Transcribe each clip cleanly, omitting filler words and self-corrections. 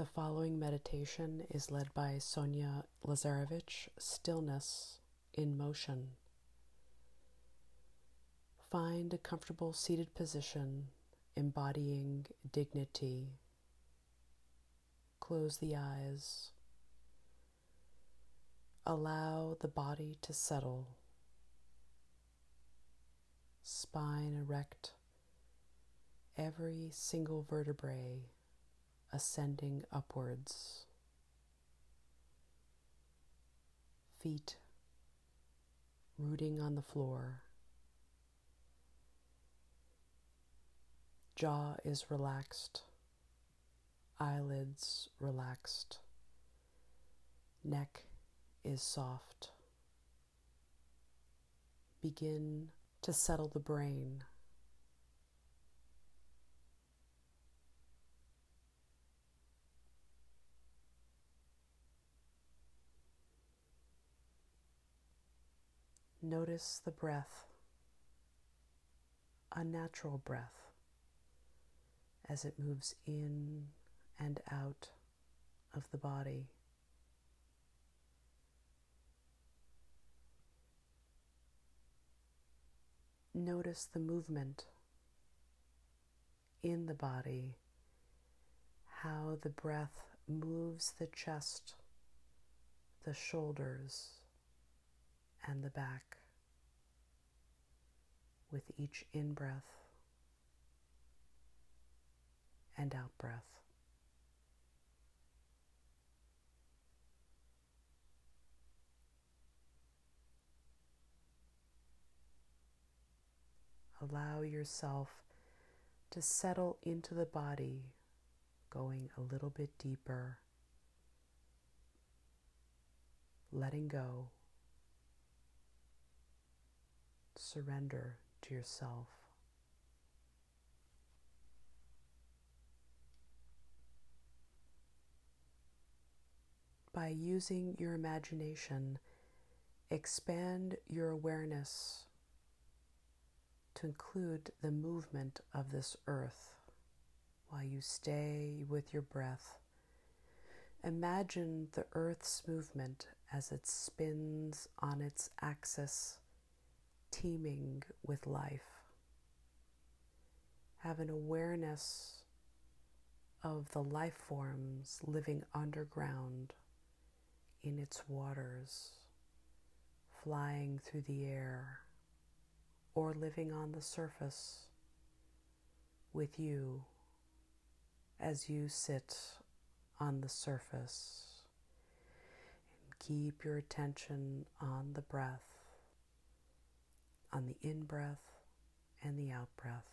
The following meditation is led by Sonia Lazarevich, Stillness in Motion. Find a comfortable seated position, embodying dignity. Close the eyes. Allow the body to settle. Spine erect, every single vertebrae ascending upwards. Feet rooting on the floor. Jaw is relaxed, eyelids relaxed, neck is soft. Begin to settle the brain. Notice the breath, a natural breath, as it moves in and out of the body. Notice the movement in the body, how the breath moves the chest, the shoulders, and the back with each in-breath and out-breath. Allow yourself to settle into the body, going a little bit deeper, letting go. Surrender to yourself. By using your imagination, expand your awareness to include the movement of this earth. While you stay with your breath, imagine the earth's movement as it spins on its axis, teeming with life. Have an awareness of the life forms living underground, in its waters, flying through the air, or living on the surface with you as you sit on the surface. And keep your attention on the breath, on the in-breath and the out-breath.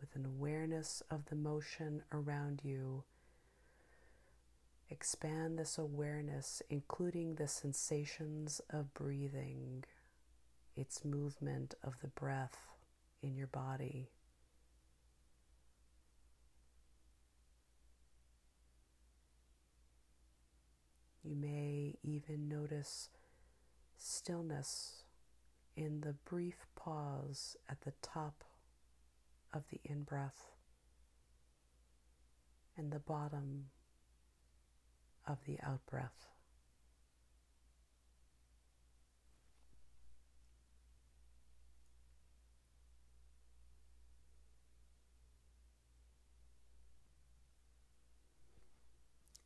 With an awareness of the motion around you, expand this awareness, including the sensations of breathing, its movement of the breath in your body. You may even notice stillness in the brief pause at the top of the in-breath and the bottom of the out-breath.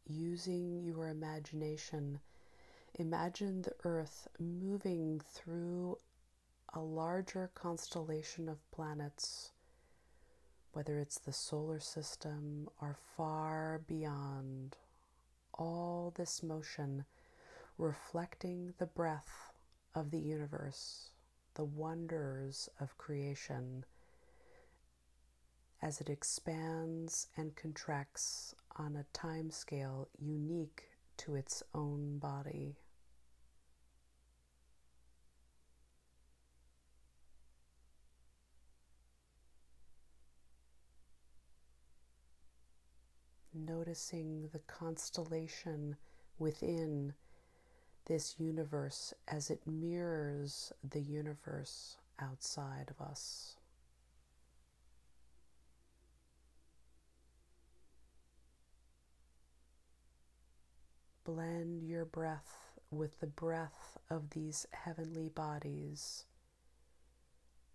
Using your imagination, imagine the earth moving through a larger constellation of planets, whether it's the solar system or far beyond. All this motion reflecting the breath of the universe, the wonders of creation, as it expands and contracts on a time scale unique to its own body. Noticing the constellation within this universe as it mirrors the universe outside of us. Blend your breath with the breath of these heavenly bodies,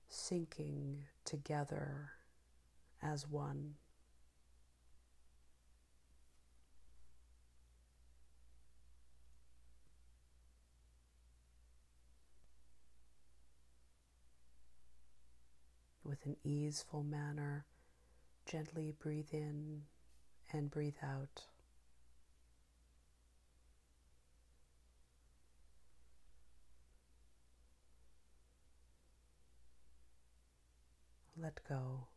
sinking together as one. With an easeful manner, gently breathe in and breathe out. Let go.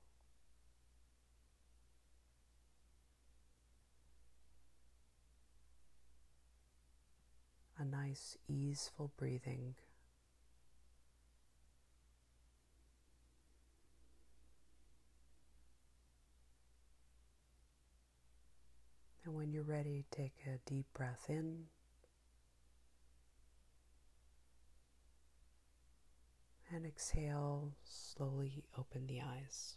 A nice, easeful breathing. And when you're ready, take a deep breath in and exhale, slowly open the eyes.